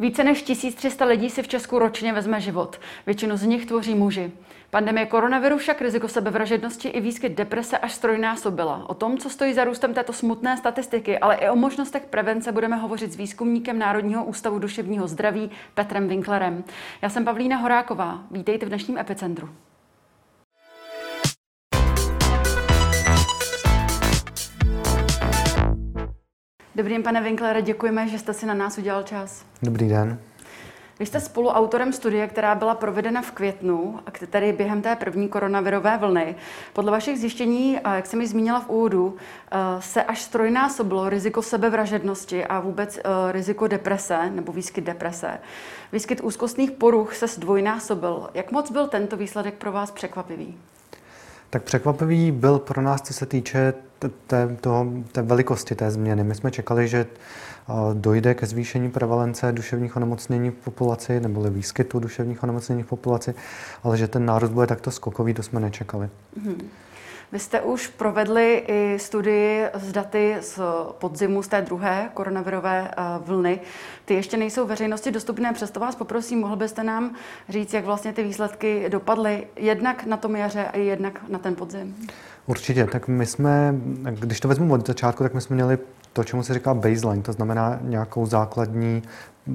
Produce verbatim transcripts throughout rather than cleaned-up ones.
Více než tisíc tři sta lidí si v Česku ročně vezme život. Většinu z nich tvoří muži. Pandemie koronaviru však riziko sebevražednosti i výskyt deprese až strojnásobila. O tom, co stojí za růstem této smutné statistiky, ale i o možnostech prevence budeme hovořit s výzkumníkem Národního ústavu duševního zdraví Petrem Winklerem. Já jsem Pavlína Horáková. Vítejte v dnešním Epicentru. Dobrý den, pane Winklere, děkujeme, že jste si na nás udělal čas. Dobrý den. Vy jste spoluautorem studie, která byla provedena v květnu, tedy během té první koronavirové vlny. Podle vašich zjištění, jak jsem ji zmínila v úvodu, se až strojnásobilo riziko sebevražednosti a vůbec riziko deprese nebo výskyt deprese. Výskyt úzkostných poruch se zdvojnásobil. Jak moc byl tento výsledek pro vás překvapivý? Tak překvapivý byl pro nás, co se týče té, toho, té velikosti té změny. My jsme čekali, že dojde ke zvýšení prevalence duševních onemocnění v populaci, neboli výskytu duševních onemocnění v populaci, ale že ten nárůst bude takto skokový, to jsme nečekali. Mm-hmm. Vy jste už provedli i studii s daty z podzimu, z té druhé koronavirové vlny. Ty ještě nejsou veřejnosti dostupné, přesto vás poprosím, mohl byste nám říct, jak vlastně ty výsledky dopadly jednak na tom jaře a jednak na ten podzim? Určitě, tak my jsme, když to vezmu od začátku, tak my jsme měli to, čemu se říká baseline, to znamená nějakou základní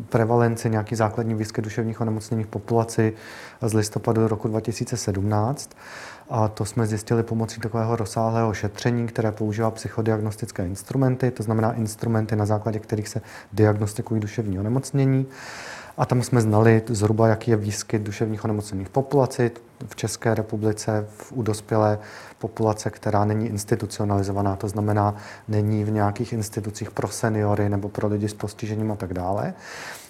prevalenci, nějaký základní výskyt duševních onemocnění v populaci z listopadu roku dva tisíce sedmnáct. A to jsme zjistili pomocí takového rozsáhlého šetření, které používá psychodiagnostické instrumenty, to znamená instrumenty, na základě kterých se diagnostikují duševní onemocnění. A tam jsme znali zhruba, jaký je výskyt duševních onemocnění v populaci v České republice, u dospělé populace, která není institucionalizovaná, to znamená, není v nějakých institucích pro seniory nebo pro lidi s postižením a tak dále.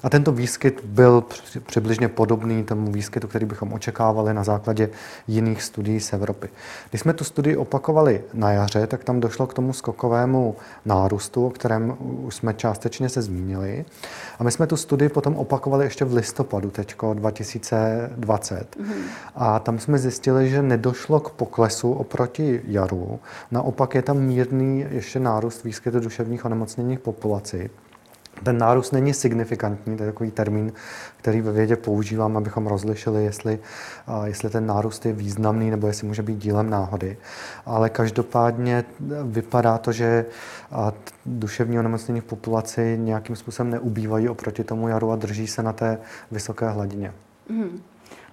A tento výskyt byl přibližně podobný tomu výskytu, který bychom očekávali na základě jiných studií z Evropy. Když jsme tu studii opakovali na jaře, tak tam došlo k tomu skokovému nárůstu, o kterém už jsme částečně se zmínili. A my jsme tu studii potom opakovali ještě v listopadu teďko dva tisíce dvacet. Mm-hmm. A tam jsme zjistili, že nedošlo k poklesu oproti jaru. Naopak je tam mírný ještě nárůst výskytu duševních onemocnění v populaci. Ten nárůst není signifikantní, to je takový termín, který ve vědě používám, abychom rozlišili, jestli, jestli ten nárůst je významný nebo jestli může být dílem náhody. Ale každopádně vypadá to, že duševní onemocnění v populaci nějakým způsobem neubývají oproti tomu jaru a drží se na té vysoké hladině. Mm.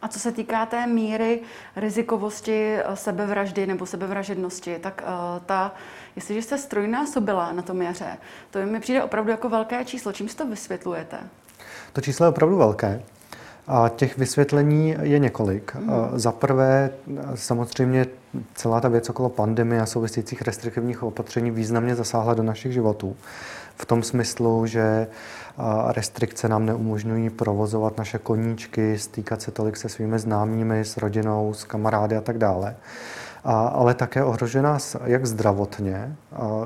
A co se týká té míry rizikovosti sebevraždy nebo sebevražednosti, tak uh, ta, jestliže se strojnásobila na tom jaře, to mi přijde opravdu jako velké číslo. Čím si to vysvětlujete? To číslo je opravdu velké. A těch vysvětlení je několik. Mm. Za prvé, samozřejmě celá ta věc okolo pandemie a souvisících restriktivních opatření významně zasáhla do našich životů. V tom smyslu, že restrikce nám neumožňují provozovat naše koníčky, stýkat se tolik se svými známými, s rodinou, s kamarády a tak dále. A, ale také ohrožená jak zdravotně,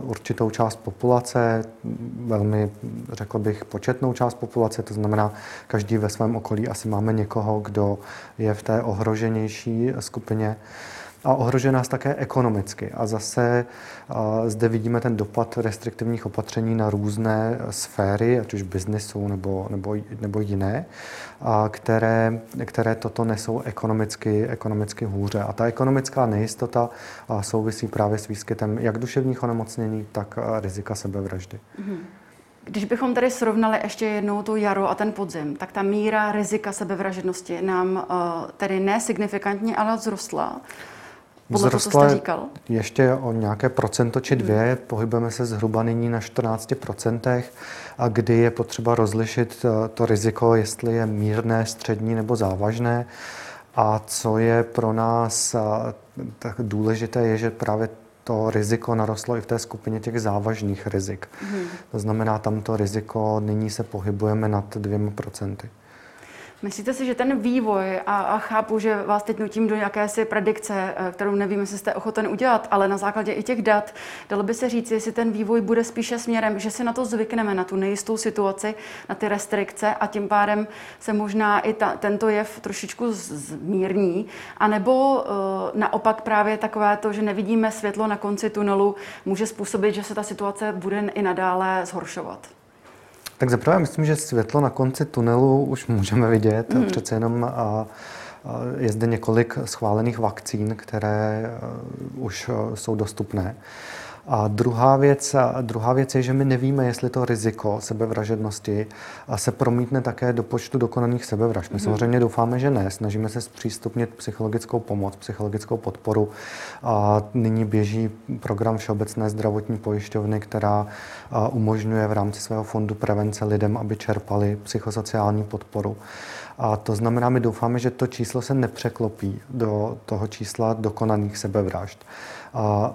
určitou část populace, velmi, řekl bych, početnou část populace, to znamená, každý ve svém okolí asi máme někoho, kdo je v té ohroženější skupině. A ohrožuje nás také ekonomicky. A zase a zde vidíme ten dopad restriktivních opatření na různé sféry, ať už biznesu nebo, nebo, nebo jiné, a které, které toto nesou ekonomicky, ekonomicky hůře. A ta ekonomická nejistota souvisí právě s výskytem jak duševních onemocnění, tak rizika sebevraždy. Mm-hmm. Když bychom tady srovnali ještě jednou tu jaro a ten podzim, tak ta míra rizika sebevražednosti nám uh, tedy ne signifikantně, ale vzrostla. Podle toho, co jste říkal. Ještě o nějaké procento či dvě, pohybujeme se zhruba nyní na čtrnáct procent, a kdy je potřeba rozlišit to riziko, jestli je mírné, střední nebo závažné. A co je pro nás tak důležité, je, že právě to riziko narostlo i v té skupině těch závažných rizik. Hmm. To znamená, tamto riziko nyní se pohybujeme nad dvěma procenty. Myslíte si, že ten vývoj, a, a chápu, že vás teď nutím do jakési predikce, kterou nevím, jestli jste ochoten udělat, ale na základě i těch dat, dalo by se říct, jestli ten vývoj bude spíše směrem, že si na to zvykneme, na tu nejistou situaci, na ty restrikce a tím pádem se možná i ta, tento jev trošičku zmírní, anebo e, naopak právě takové to, že nevidíme světlo na konci tunelu, může způsobit, že se ta situace bude i nadále zhoršovat. Tak zaprvé myslím, že světlo na konci tunelu už můžeme vidět. Mm. Přece jenom je zde několik schválených vakcín, které už jsou dostupné. A druhá věc, druhá věc je, že my nevíme, jestli to riziko sebevražednosti se promítne také do počtu dokonaných sebevražd. My samozřejmě doufáme, že ne. Snažíme se zpřístupnit psychologickou pomoc, psychologickou podporu. A nyní běží program Všeobecné zdravotní pojišťovny, která umožňuje v rámci svého fondu prevence lidem, aby čerpali psychosociální podporu. A to znamená, my doufáme, že to číslo se nepřeklopí do toho čísla dokonaných sebevražd. A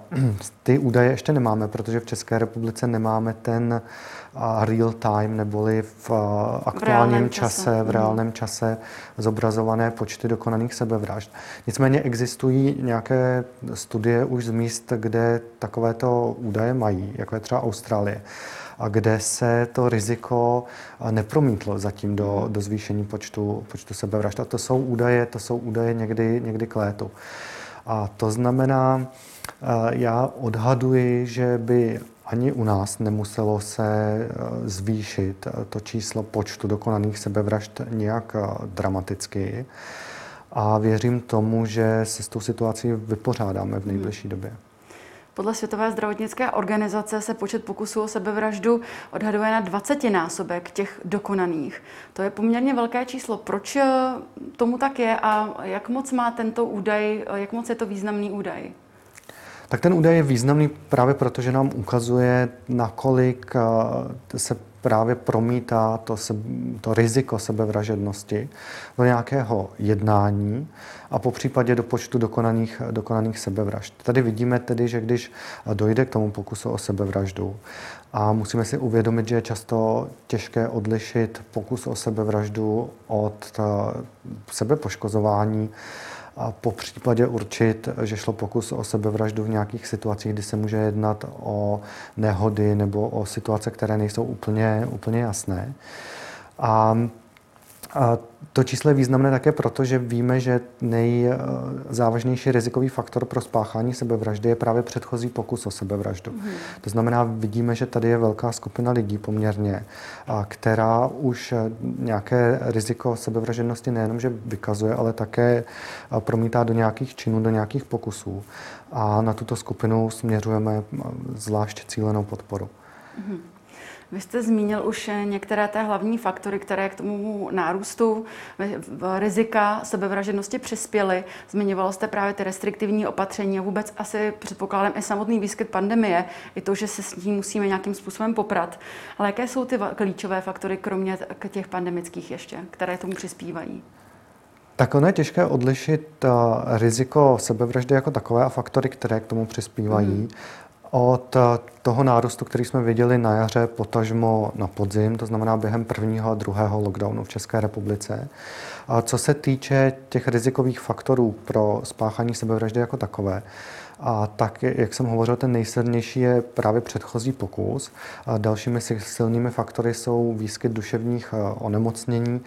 ty údaje ještě nemáme, protože v České republice nemáme ten real time, neboli v aktuálním čase, v reálném čase zobrazované počty dokonaných sebevražd. Nicméně existují nějaké studie už z míst, kde takovéto údaje mají, jako je třeba Austrálie, a kde se to riziko nepromítlo zatím do, do zvýšení počtu, počtu sebevražd. A to jsou údaje, to jsou údaje někdy, někdy k létu. A to znamená, já odhaduji, že by ani u nás nemuselo se zvýšit to číslo počtu dokonaných sebevražd nějak dramaticky. A věřím tomu, že se s tou situací vypořádáme v nejbližší době. Podle Světové zdravotnické organizace se počet pokusů o sebevraždu odhaduje na dvacetinásobek těch dokonaných. To je poměrně velké číslo. Proč tomu tak je a jak moc má tento údaj, jak moc je to významný údaj? Tak ten údaj je významný právě proto, že nám ukazuje, nakolik se právě promítá to, se, to riziko sebevražednosti do nějakého jednání a popřípadě do počtu dokonaných, dokonaných sebevražd. Tady vidíme tedy, že když dojde k tomu pokusu o sebevraždu, a musíme si uvědomit, že je často těžké odlišit pokus o sebevraždu od sebepoškozování, a popřípadě určit, že šlo pokus o sebevraždu v nějakých situacích, kdy se může jednat o nehody nebo o situace, které nejsou úplně, úplně jasné. A, a to číslo je významné také proto, že víme, že nejzávažnější rizikový faktor pro spáchání sebevraždy je právě předchozí pokus o sebevraždu. Mm. To znamená, vidíme, že tady je velká skupina lidí poměrně, a která už nějaké riziko sebevražednosti nejenom, že vykazuje, ale také promítá do nějakých činů, do nějakých pokusů. A na tuto skupinu směřujeme zvlášť cílenou podporu. Mm. Vy jste zmínil už některé té hlavní faktory, které k tomu nárůstu rizika sebevražednosti přispěly. Zmiňoval jste právě ty restriktivní opatření a vůbec asi předpokládám i samotný výskyt pandemie, i to, že se s tím musíme nějakým způsobem poprat. Ale jaké jsou ty klíčové faktory, kromě těch pandemických ještě, které tomu přispívají? Tak ono je těžké odlišit riziko sebevraždy jako takové a faktory, které k tomu přispívají. Hmm. Od toho nárůstu, který jsme viděli na jaře, potažmo na podzim, to znamená během prvního a druhého lockdownu v České republice. A co se týče těch rizikových faktorů pro spáchání sebevraždy jako takové, a tak, jak jsem hovořil, ten nejsilnější je právě předchozí pokus. A dalšími silnými faktory jsou výskyt duševních onemocnění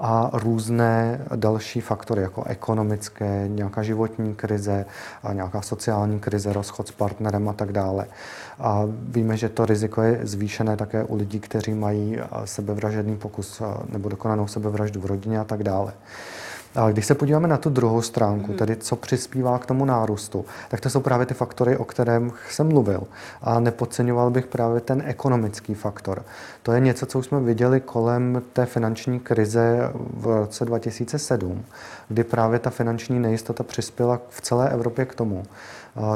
a různé další faktory, jako ekonomické, nějaká životní krize, a nějaká sociální krize, rozchod s partnerem a tak dále. A víme, že to riziko je zvýšené také u lidí, kteří mají sebevražedný pokus nebo dokonanou sebevraždu v rodině a tak dále. A když se podíváme na tu druhou stránku, tedy co přispívá k tomu nárůstu, tak to jsou právě ty faktory, o kterém jsem mluvil. A nepodceňoval bych právě ten ekonomický faktor. To je něco, co jsme viděli kolem té finanční krize v roce dva tisíce sedm, kdy právě ta finanční nejistota přispěla v celé Evropě k tomu,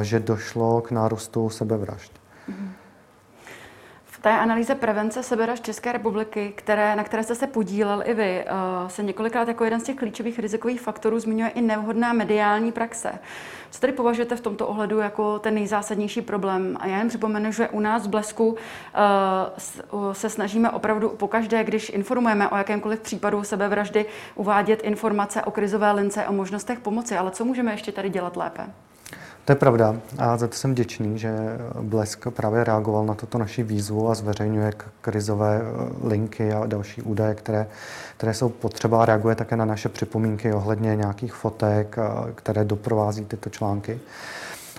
že došlo k nárůstu sebevražd. Mm. V té analýze prevence sebevražd České republiky, které, na které jste se podílel i vy, se několikrát jako jeden z těch klíčových rizikových faktorů zmiňuje i nevhodná mediální praxe. Co tedy považujete v tomto ohledu jako ten nejzásadnější problém? A já jen připomenu, že u nás v Blesku se snažíme opravdu pokaždé, když informujeme o jakémkoliv případu sebevraždy, uvádět informace o krizové lince, o možnostech pomoci. Ale co můžeme ještě tady dělat lépe? To je pravda a za to jsem vděčný, že Blesk právě reagoval na tuto naši výzvu a zveřejňuje krizové linky a další údaje, které, které jsou potřeba, a reaguje také na naše připomínky ohledně nějakých fotek, které doprovází tyto články.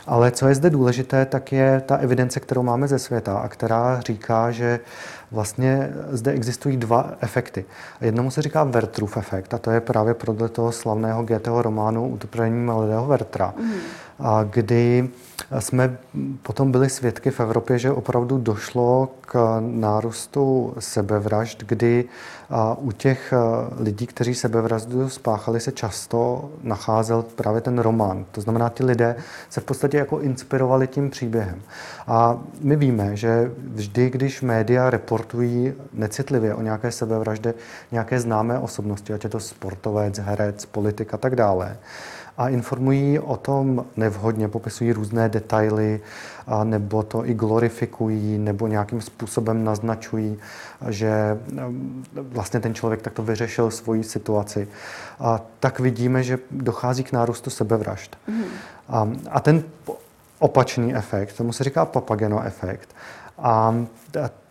Ale co je zde důležité, tak je ta evidence, kterou máme ze světa a která říká, že vlastně zde existují dva efekty. Jednomu se říká Wertherův efekt a to je právě podle toho slavného Goetheho románu Utrpení mladého Werthera, mm. a kdy jsme potom byli svědky v Evropě, že opravdu došlo k nárůstu sebevražd, kdy u těch lidí, kteří sebevraždu spáchali, se často nacházel právě ten román. To znamená, ti lidé se v podstatě jako inspirovali tím příběhem. A my víme, že vždy, když média reportují necitlivě o nějaké sebevraždě, nějaké známé osobnosti, ať je to sportovec, herec, politik a tak dále, a informují o tom nevhodně, popisují různé detaily, a nebo to i glorifikují, nebo nějakým způsobem naznačují, že vlastně ten člověk takto vyřešil svoji situaci. A tak vidíme, že dochází k nárůstu sebevražd. Mm. A, a ten opačný efekt, tomu se říká Papageno efekt, a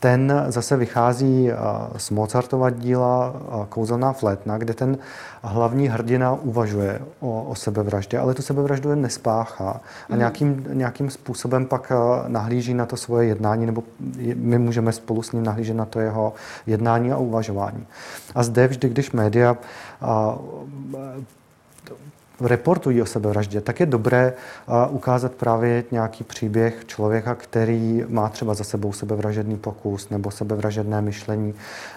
ten zase vychází z Mozartova díla Kouzelná flétna, kde ten hlavní hrdina uvažuje o, o sebevraždě, ale tu sebevraždu jen nespáchá a nějakým, nějakým způsobem pak nahlíží na to svoje jednání, nebo my můžeme spolu s ním nahlížet na to jeho jednání a uvažování. A zde vždy, když média a, reportují o sebevraždě, tak je dobré uh, ukázat právě nějaký příběh člověka, který má třeba za sebou sebevražedný pokus nebo sebevražedné myšlení,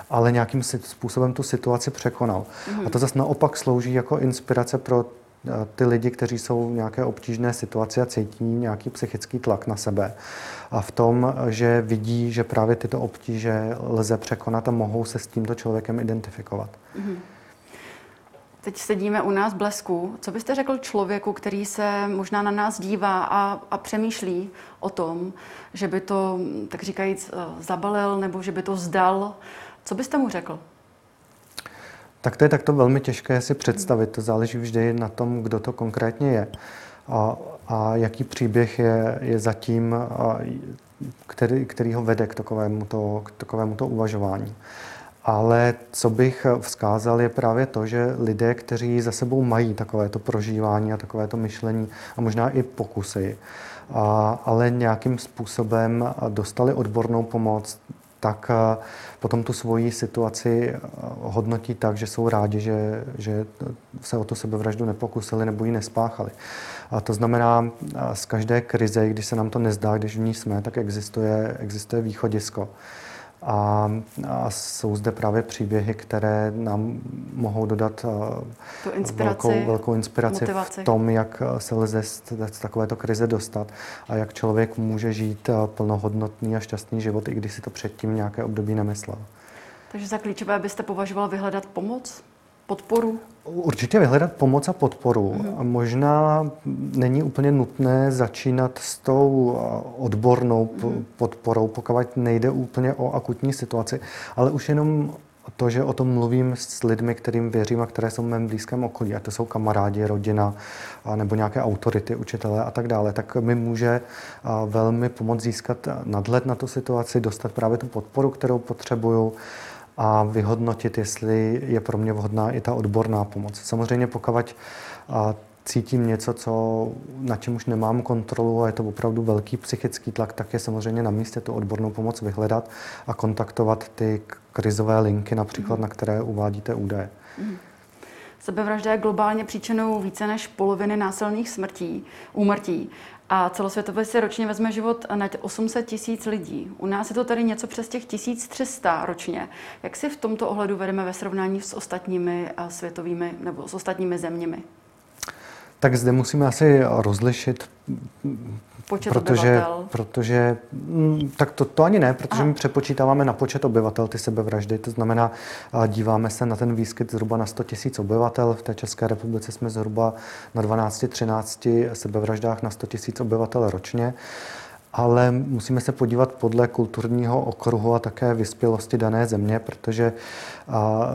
ale nějakým způsobem tu situaci překonal. Mm. A to zase naopak slouží jako inspirace pro uh, ty lidi, kteří jsou v nějaké obtížné situaci a cítí nějaký psychický tlak na sebe. A v tom, že vidí, že právě tyto obtíže lze překonat a mohou se s tímto člověkem identifikovat. Mm. Teď sedíme u nás v Blesku. Co byste řekl člověku, který se možná na nás dívá a, a přemýšlí o tom, že by to, tak říkajíc, zabalil nebo že by to vzdal? Co byste mu řekl? Tak to je takto velmi těžké si představit. To záleží vždy na tom, kdo to konkrétně je a, a jaký příběh je, je zatím, a, který, který ho vede k takovému to, k takovému to uvažování. Ale co bych vzkázal, je právě to, že lidé, kteří za sebou mají takovéto prožívání a takovéto myšlení a možná i pokusy, a, ale nějakým způsobem dostali odbornou pomoc, tak potom tu svoji situaci hodnotí tak, že jsou rádi, že, že se o tu sebevraždu nepokusili nebo ji nespáchali. A to znamená, z každé krize, když se nám to nezdá, když v ní jsme, tak existuje, existuje východisko. A, a jsou zde právě příběhy, které nám mohou dodat inspiraci, velkou, velkou inspiraci motivaci v tom, jak se lze z takovéto krize dostat a jak člověk může žít plnohodnotný a šťastný život, i když si to předtím nějaké období nemyslel. Takže za klíčové byste považoval vyhledat pomoc? Podporu? Určitě vyhledat pomoc a podporu. Mm-hmm. Možná není úplně nutné začínat s tou odbornou mm-hmm. podporou, pokud nejde úplně o akutní situaci, ale už jenom to, že o tom mluvím s lidmi, kterým věřím a které jsou v mém blízkém okolí, a to jsou kamarádi, rodina nebo nějaké autority, učitelé a tak dále, tak mi může velmi pomoct získat nadhled na tu situaci, dostat právě tu podporu, kterou potřebuju, a vyhodnotit, jestli je pro mě vhodná i ta odborná pomoc. Samozřejmě pokud cítím něco, co, na čem už nemám kontrolu a je to opravdu velký psychický tlak, tak je samozřejmě na místě tu odbornou pomoc vyhledat a kontaktovat ty krizové linky, například, mm. na které uvádíte údaje. Mm. Sebevražda je globálně příčinou více než poloviny násilných smrtí, úmrtí. A celosvětově si ročně vezme život nad osm set tisíc lidí. U nás je to tady něco přes těch tisíc tři sta ročně. Jak si v tomto ohledu vedeme ve srovnání s ostatními světovými nebo s ostatními zeměmi? Tak zde musíme asi rozlišit počet protože, obyvatel. Protože, tak to, to ani ne, protože Aha. my přepočítáváme na počet obyvatel ty sebevraždy. To znamená, díváme se na ten výskyt zhruba na sto tisíc obyvatel. V té České republice jsme zhruba na dvanáct až třináct sebevraždách na sto tisíc obyvatel ročně. Ale musíme se podívat podle kulturního okruhu a také vyspělosti dané země, protože a,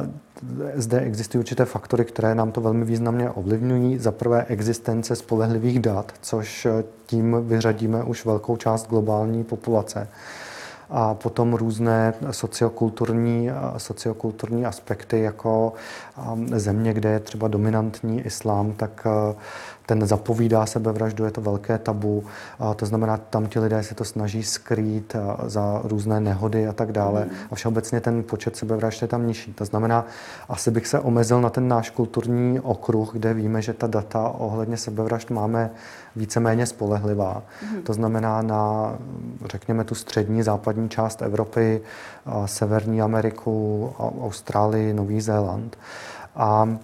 zde existují určité faktory, které nám to velmi významně ovlivňují. Za prvé existence spolehlivých dat, což tím vyřadíme už velkou část globální populace. a potom různé sociokulturní, sociokulturní aspekty, jako země, kde je třeba dominantní islám, tak ten zapovídá sebevraždu, je to velké tabu. A to znamená, tam ti lidé se to snaží skrýt za různé nehody a tak dále. A všeobecně ten počet sebevražd je tam nižší. To znamená, asi bych se omezil na ten náš kulturní okruh, kde víme, že ta data ohledně sebevražd máme víceméně spolehlivá. Mm. To znamená na, řekněme, tu střední, západní část Evropy, Severní Ameriku, Austrálii, Nový Zéland. A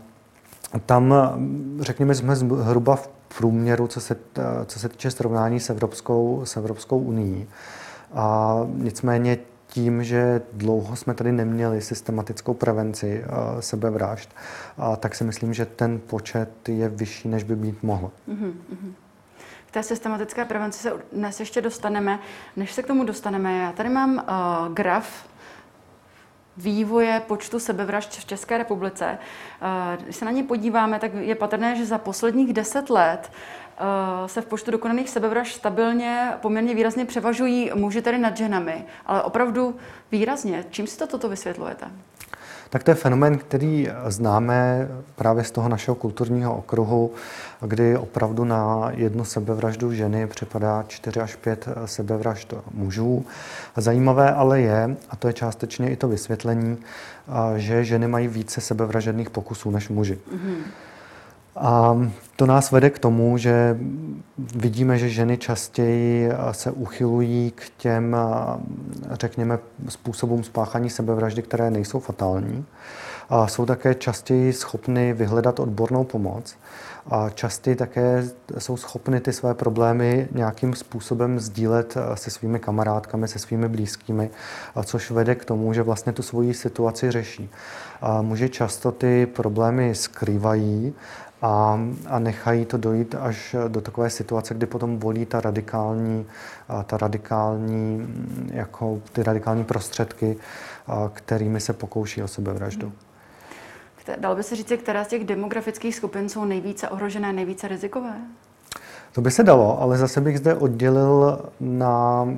tam, řekněme, jsme zhruba v průměru, co se, co se týče srovnání s Evropskou, s Evropskou unií. A nicméně tím, že dlouho jsme tady neměli systematickou prevenci sebevražd, a tak si myslím, že ten počet je vyšší, než by být mohl. Mm-hmm. Té systematické prevenci se dnes ještě dostaneme. Než se k tomu dostaneme, já tady mám uh, graf vývoje počtu sebevražd v České republice. Uh, když se na ně podíváme, tak je patrné, že za posledních deset let uh, se v počtu dokonaných sebevražd stabilně poměrně výrazně převažují muži tedy nad ženami, ale opravdu výrazně. Čím si to toto vysvětlujete? Tak to je fenomén, který známe právě z toho našeho kulturního okruhu, kdy opravdu na jednu sebevraždu ženy připadá čtyři až pět sebevražd mužů. Zajímavé ale je, a to je částečně i to vysvětlení, že ženy mají více sebevražedných pokusů než muži. Mm-hmm. A to nás vede k tomu, že vidíme, že ženy častěji se uchylují k těm, řekněme, způsobům spáchání sebevraždy, které nejsou fatální. A jsou také častěji schopny vyhledat odbornou pomoc. A častěji také jsou schopny ty své problémy nějakým způsobem sdílet se svými kamarádkami, se svými blízkými, což vede k tomu, že vlastně tu svoji situaci řeší. A muži často ty problémy skrývají a, a nechají to dojít až do takové situace, kdy potom volí ta radikální, ta radikální, jako ty radikální prostředky, kterými se pokouší o sebevraždu. Dalo by se říct, která z těch demografických skupin jsou nejvíce ohrožené, nejvíce rizikové? To by se dalo, ale zase bych zde oddělil na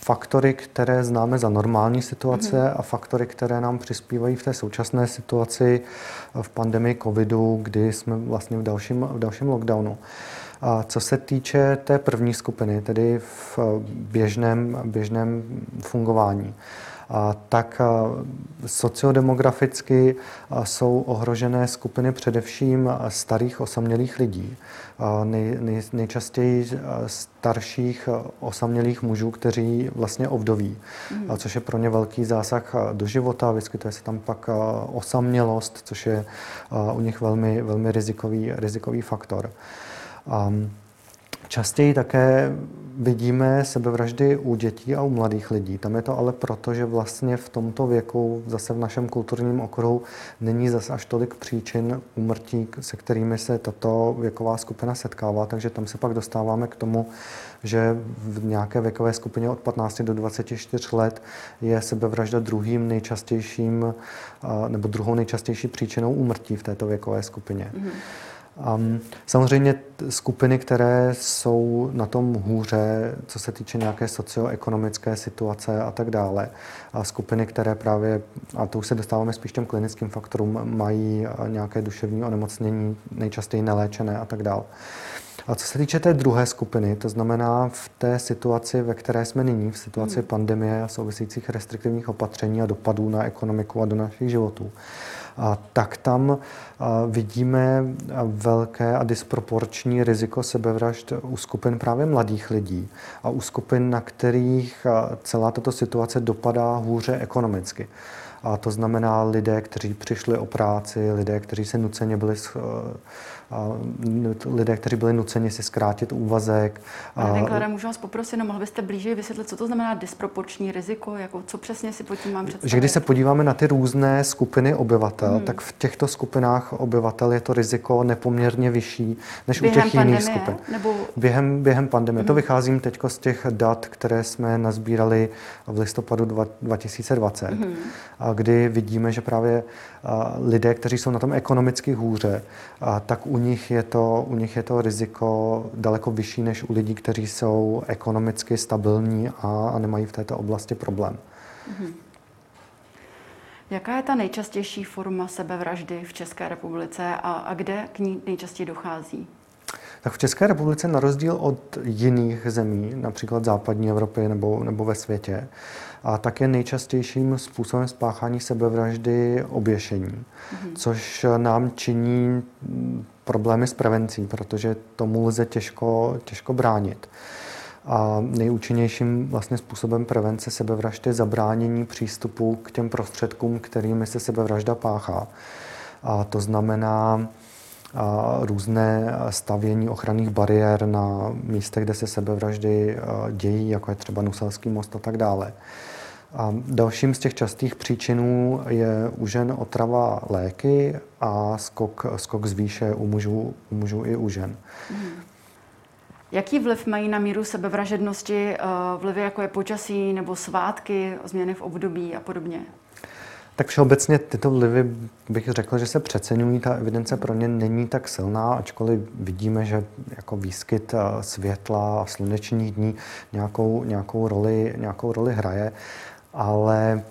faktory, které známe za normální situace mm-hmm. a faktory, které nám přispívají v té současné situaci v pandemii covidu, kdy jsme vlastně v dalším, v dalším lockdownu. A co se týče té první skupiny, tedy v běžném, běžném fungování, A tak sociodemograficky jsou ohrožené skupiny především starých osamělých lidí. Nej, nej, nejčastěji starších osamělých mužů, kteří vlastně ovdoví, mm. což je pro ně velký zásah do života. Vyskytuje se tam pak osamělost, což je u nich velmi, velmi rizikový, rizikový faktor. Um, Častěji také vidíme sebevraždy u dětí a u mladých lidí. Tam je to ale proto, že vlastně v tomto věku, zase v našem kulturním okruhu, není zase až tolik příčin úmrtí, se kterými se tato věková skupina setkává. Takže tam se pak dostáváme k tomu, že v nějaké věkové skupině od patnácti do dvaceti čtyř let je sebevražda druhým nejčastějším, nebo druhou nejčastější příčinou úmrtí v této věkové skupině. Mm-hmm. Um, samozřejmě t- skupiny, které jsou na tom hůře, co se týče nějaké socioekonomické situace a tak dále, a skupiny, které právě, a to už se dostáváme spíš těm klinickým faktorům, mají nějaké duševní onemocnění, nejčastěji neléčené a tak dále. A co se týče té druhé skupiny, to znamená v té situaci, ve které jsme nyní, v situaci hmm. pandemie a souvisejících restriktivních opatření a dopadů na ekonomiku a do našich životů, a tak tam vidíme velké a disproporční riziko sebevražd u skupin právě mladých lidí a u skupin, na kterých celá tato situace dopadá hůře ekonomicky. A to znamená lidé, kteří přišli o práci, lidé, kteří se nuceně byli lidé, kteří byli nuceni si zkrátit úvazek. Pane Winklere, můžu vás poprosit, no, mohl byste blíže vysvětlit, co to znamená disproporční riziko, jako co přesně si pod tím mám představit? Že když se podíváme na ty různé skupiny obyvatel, hmm. tak v těchto skupinách obyvatel je to riziko nepoměrně vyšší než během u těch pandemie, jiných skupin. Nebo... Během, během pandemie. Hmm. To vycházím teď z těch dat, které jsme nazbírali v listopadu dva tisíce dvacet. Hmm. kdy vidíme, že právě lidé, kteří jsou na tom ekonomicky hůře, tak u nich je to, u nich je to riziko daleko vyšší než u lidí, kteří jsou ekonomicky stabilní a, a nemají v této oblasti problém. Mhm. Jaká je ta nejčastější forma sebevraždy v České republice a, a kde k ní nejčastěji dochází? Tak v České republice, na rozdíl od jiných zemí, například západní Evropy nebo, nebo ve světě, a tak je nejčastějším způsobem spáchání sebevraždy oběšení, mm-hmm. což nám činí problémy s prevencí, protože tomu lze těžko, těžko bránit. A nejúčinnějším vlastně způsobem prevence sebevraždy je zabránění přístupu k těm prostředkům, kterými se sebevražda páchá. A to znamená a různé stavění ochranných bariér na místech, kde se sebevraždy dějí, jako je třeba Nuselský most a tak dále. A dalším z těch častých příčinů je u žen otrava léky a skok, skok z výše u mužů, u mužů i u žen. Hmm. Jaký vliv mají na míru sebevražednosti vlivy, jako je počasí nebo svátky, změny v období a podobně? Tak všeobecně tyto vlivy, bych řekl, že se přeceňují, ta evidence pro ně není tak silná, ačkoliv vidíme, že jako výskyt světla a slunečních dní nějakou, nějakou, roli, nějakou roli hraje, ale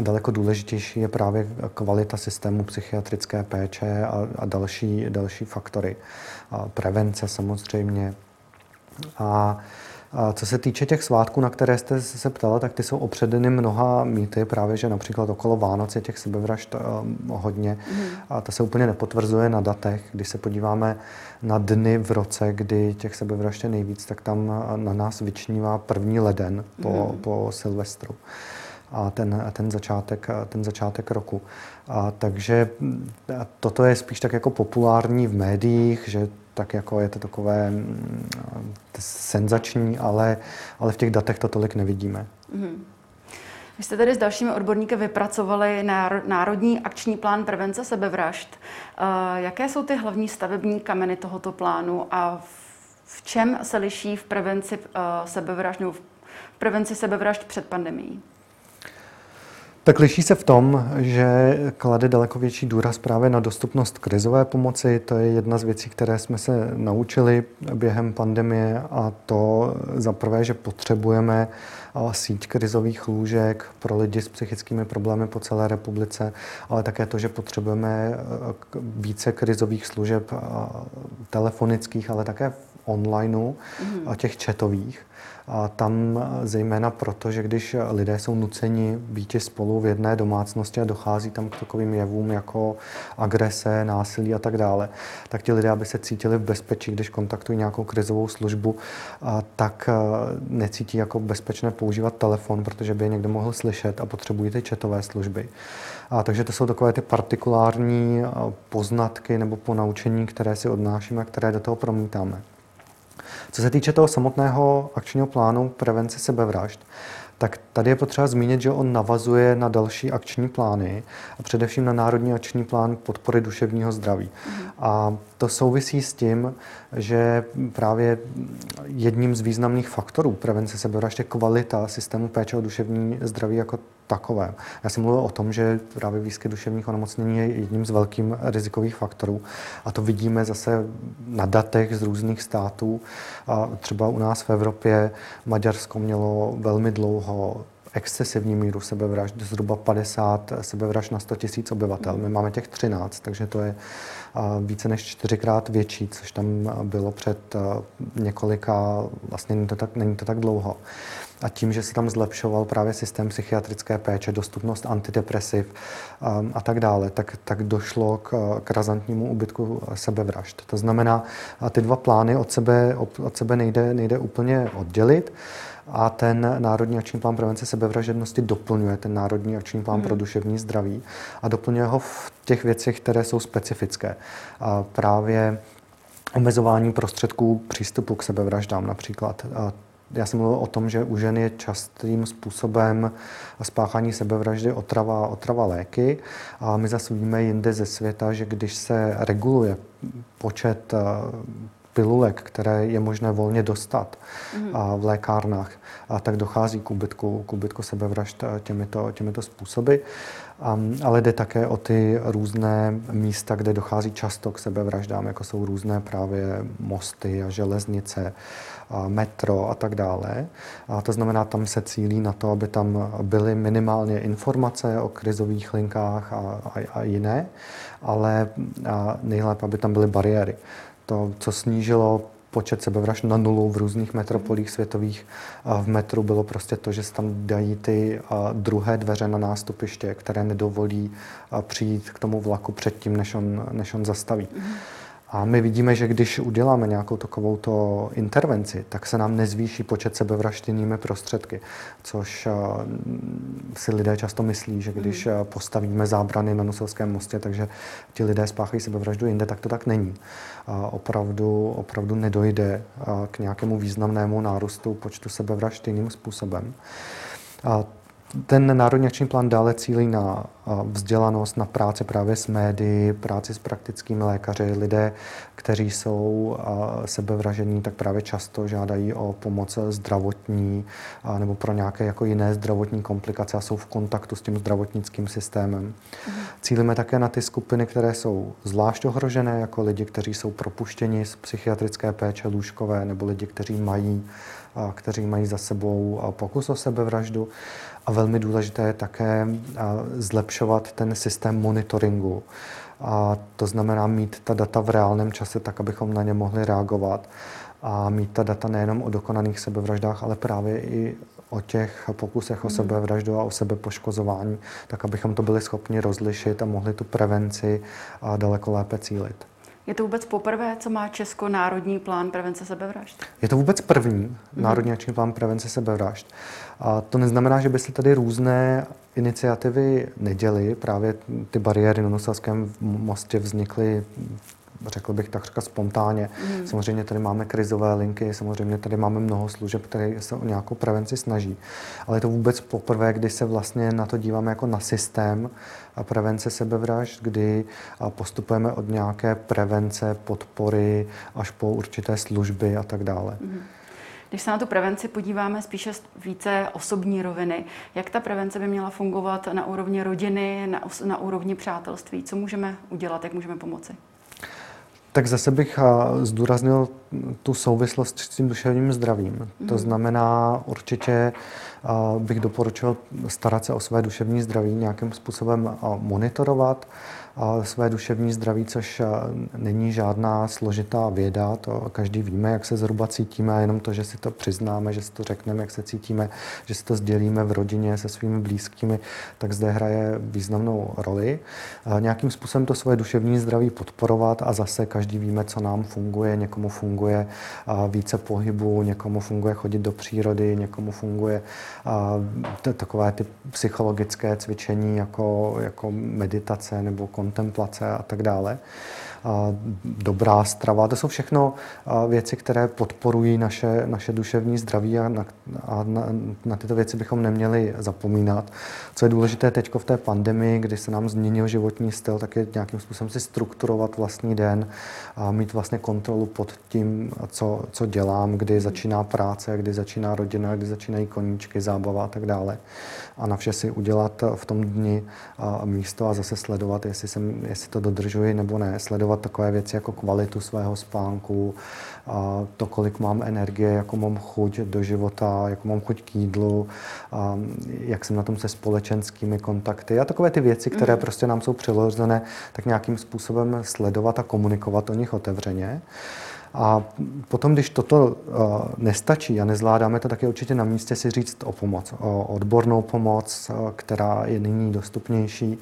daleko důležitější je právě kvalita systému psychiatrické péče a, a další, další faktory. A prevence samozřejmě. A co se týče těch svátků, na které jste se ptala, tak ty jsou opředeny mnoha mýty, právě že například okolo Vánoc je těch sebevražd um, hodně. Mm. A ta se úplně nepotvrzuje na datech. Když se podíváme na dny v roce, kdy těch sebevražd je nejvíc, tak tam na nás vyčnívá první leden po, mm. po Silvestru a ten, ten, začátek, ten začátek roku. A takže toto je spíš tak jako populární v médiích, že tak jako je to takové senzační, ale, ale v těch datech to tolik nevidíme. Mm. Vy jste tady s dalšími odborníky vypracovali Národní akční plán prevence sebevražd. Jaké jsou ty hlavní stavební kameny tohoto plánu a v čem se liší v prevenci sebevražd, nebo v prevenci sebevražd před pandemií? Tak liší se v tom, že klade daleko větší důraz právě na dostupnost krizové pomoci. To je jedna z věcí, které jsme se naučili během pandemie, a to za prvé, že potřebujeme síť krizových lůžek pro lidi s psychickými problémy po celé republice, ale také to, že potřebujeme více krizových služeb telefonických, ale také onlineu a těch chatových. A tam zejména proto, že když lidé jsou nuceni býti spolu v jedné domácnosti a dochází tam k takovým jevům jako agrese, násilí a tak dále, tak ti lidé, aby se cítili v bezpečí, když kontaktují nějakou krizovou službu, tak necítí jako bezpečné používat telefon, protože by je někdo mohl slyšet, a potřebují ty chatové služby. A takže to jsou takové ty partikulární poznatky nebo ponaučení, které si odnášíme a které do toho promítáme. Co se týče toho samotného akčního plánu prevence sebevražd, tak tady je potřeba zmínit, že on navazuje na další akční plány a především na Národní akční plán podpory duševního zdraví. A to souvisí s tím, že právě jedním z významných faktorů prevence sebevražd je kvalita systému péče o duševní zdraví jako takové. Já jsem mluvil o tom, že právě výskyt duševních onemocnění je jedním z velkých rizikových faktorů. A to vidíme zase na datech z různých států. A třeba u nás v Evropě Maďarsko mělo velmi dlouho excesivní míru sebevražd, zhruba padesát sebevražd na sto tisíc obyvatel. My máme těch třináct, takže to je více než čtyřikrát větší, což tam bylo před několika, vlastně není to tak, není to tak dlouho. A tím, že se tam zlepšoval právě systém psychiatrické péče, dostupnost antidepresiv um, a tak dále, tak, tak došlo k, k razantnímu úbytku sebevražd. To znamená, ty dva plány od sebe, od sebe nejde, nejde úplně oddělit, a ten Národní akční plán prevence sebevražednosti doplňuje ten Národní akční plán hmm. pro duševní zdraví a doplňuje ho v těch věcech, které jsou specifické. A právě omezování prostředků přístupu k sebevraždám například. Já jsem mluvil o tom, že u žen je častým způsobem spáchání sebevraždy otrava, otrava léky. A my zase víme jinde ze světa, že když se reguluje počet pilulek, které je možné volně dostat v lékárnách, tak dochází k úbytku, k úbytku sebevražd těmito, těmito způsoby. Ale jde také o ty různé místa, kde dochází často k sebevraždám, jako jsou různé právě mosty a železnice, a metro a tak dále. A to znamená, tam se cílí na to, aby tam byly minimálně informace o krizových linkách a, a, a jiné, ale a nejlépe, aby tam byly bariéry. To, co snížilo počet sebevražd na nulu v různých metropolích světových v metru bylo prostě to, že se tam dají ty druhé dveře na nástupiště, které nedovolí přijít k tomu vlaku předtím, než on, než on zastaví. A my vidíme, že když uděláme nějakou takovouto intervenci, tak se nám nezvýší počet sebevražd jinými prostředky, což si lidé často myslí, že když postavíme zábrany na Nuselském mostě, takže ti lidé spáchají sebevraždu jinde, tak to tak není. Opravdu, opravdu nedojde k nějakému významnému nárůstu počtu sebevražd jiným způsobem. Ten národní akční plán dále cílí na vzdělanost, na práci právě s médii, práci s praktickými lékaři. Lidé, kteří jsou sebevražení, tak právě často žádají o pomoc zdravotní nebo pro nějaké jako jiné zdravotní komplikace a jsou v kontaktu s tím zdravotnickým systémem. Mhm. Cílíme také na ty skupiny, které jsou zvlášť ohrožené, jako lidi, kteří jsou propuštěni z psychiatrické péče lůžkové nebo lidi, kteří mají kteří mají za sebou pokus o sebevraždu. A velmi důležité je také zlepšovat ten systém monitoringu. A to znamená mít ta data v reálném čase tak, abychom na ně mohli reagovat. A mít ta data nejenom o dokonaných sebevraždách, ale právě i o těch pokusech o sebevraždu a o sebepoškozování, tak abychom to byli schopni rozlišit a mohli tu prevenci daleko lépe cílit. Je to vůbec poprvé, co má Česko národní plán prevence sebevražd? Je to vůbec první národní akční plán prevence sebevražd. A to neznamená, že by se tady různé iniciativy neděly. Právě ty bariéry na Nuselském mostě vznikly, řekl bych takřka spontánně. Mm. Samozřejmě tady máme krizové linky, samozřejmě tady máme mnoho služeb, které se o nějakou prevenci snaží. Ale je to vůbec poprvé, kdy se vlastně na to díváme jako na systém prevence sebevražd, kdy postupujeme od nějaké prevence, podpory až po určité služby a tak dále. Mm. Když se na tu prevenci podíváme spíše více osobní roviny, jak ta prevence by měla fungovat na úrovni rodiny, na, na úrovni přátelství? Co můžeme udělat, jak můžeme pomoci? Tak zase bych zdůraznil tu souvislost s tím duševním zdravím. To znamená, určitě bych doporučil starat se o své duševní zdraví, nějakým způsobem monitorovat své duševní zdraví, což není žádná složitá věda. To každý víme, jak se zhruba cítíme, a jenom to, že si to přiznáme, že si to řekneme, jak se cítíme, že si to sdělíme v rodině se svými blízkými, tak zde hraje významnou roli. Nějakým způsobem to své duševní zdraví podporovat a zase každý víme, co nám funguje. Někomu funguje více pohybu, někomu funguje chodit do přírody, někomu funguje takové ty psychologické cvičení jako, jako meditace nebo kontemplace a tak dále. Dobrá strava. To jsou všechno věci, které podporují naše, naše duševní zdraví a, na, a na, na tyto věci bychom neměli zapomínat. Co je důležité teď v té pandemii, kdy se nám změnil životní styl, tak je nějakým způsobem si strukturovat vlastní den a mít vlastně kontrolu pod tím, co, co dělám, kdy začíná práce, kdy začíná rodina, kdy začínají koníčky, zábava a tak dále. A na vše si udělat v tom dni místo a zase sledovat, jestli, jsem, jestli to dodržuji nebo ne. Sledovat takové věci jako kvalitu svého spánku, a to, kolik mám energie, jakou mám chuť do života, jakou mám chuť k jídlu, a jak jsem na tom se společenskými kontakty a takové ty věci, které mm. prostě nám jsou přirozené, tak nějakým způsobem sledovat a komunikovat o nich otevřeně. A potom, když toto nestačí a nezvládáme to, tak je určitě na místě si říct o pomoc, o odbornou pomoc, která je nyní dostupnější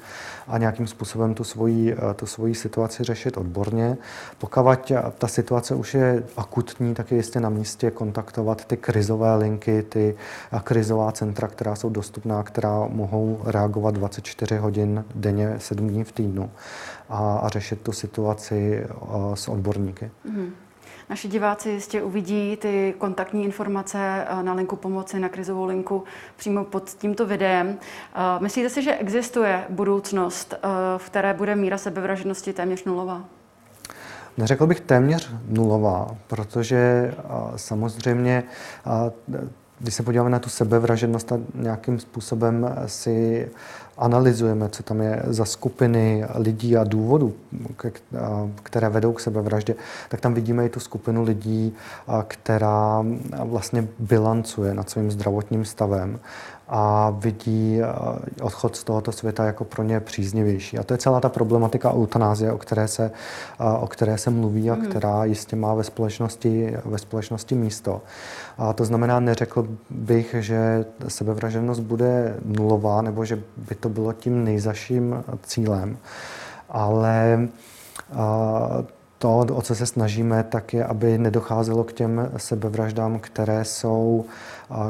a nějakým způsobem tu svoji, tu svoji situaci řešit odborně. Pokud ta situace už je akutní, tak je jistě na místě kontaktovat ty krizové linky, ty krizová centra, která jsou dostupná, která mohou reagovat dvacet čtyři hodin denně, sedm dní v týdnu a, a řešit tu situaci s odborníky. Mm. Naši diváci jistě uvidí ty kontaktní informace na linku pomoci, na krizovou linku přímo pod tímto videem. Myslíte si, že existuje budoucnost, v které bude míra sebevražednosti téměř nulová? Neřekl bych téměř nulová, protože samozřejmě, když se podíváme na tu sebevražednost a nějakým způsobem si analyzujeme, co tam je za skupiny lidí a důvodů, které vedou k sebevraždě, tak tam vidíme i tu skupinu lidí, která vlastně bilancuje nad svým zdravotním stavem a vidí odchod z tohoto světa jako pro ně příznivější. A to je celá ta problematika eutanázie, o které se, o které se mluví a mm. která jistě má ve společnosti, ve společnosti místo. A to znamená, neřekl bych, že sebevražednost bude nulová, nebo že by to bylo tím nejzaším cílem. Ale to, o co se snažíme, tak je, aby nedocházelo k těm sebevraždám, které jsou,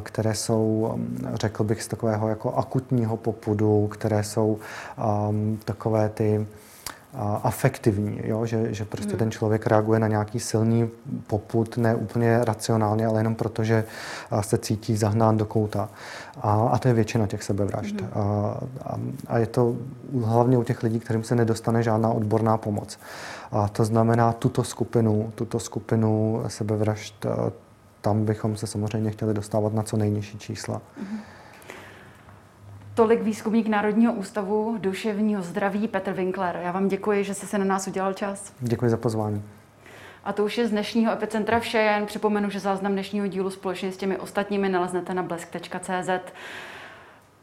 které jsou, řekl bych, z takového jako akutního popudu, které jsou um, takové ty afektivní, jo? Že, že prostě hmm. ten člověk reaguje na nějaký silný popud, ne úplně racionálně, ale jenom proto, že se cítí zahnán do kouta. A, a to je většina těch sebevražd. Hmm. A, a, a je to hlavně u těch lidí, kterým se nedostane žádná odborná pomoc. A to znamená tuto skupinu, tuto skupinu sebevražd, tam bychom se samozřejmě chtěli dostávat na co nejnižší čísla. Hmm. Tolik výzkumník Národního ústavu duševního zdraví Petr Winkler. Já vám děkuji, že jste se na nás udělal čas. Děkuji za pozvání. A to už je z dnešního Epicentra vše. Já jen připomenu, že záznam dnešního dílu společně s těmi ostatními naleznete na blesk tečka cé zet.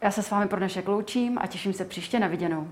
Já se s vámi pro dnešek loučím a těším se příště na viděnou.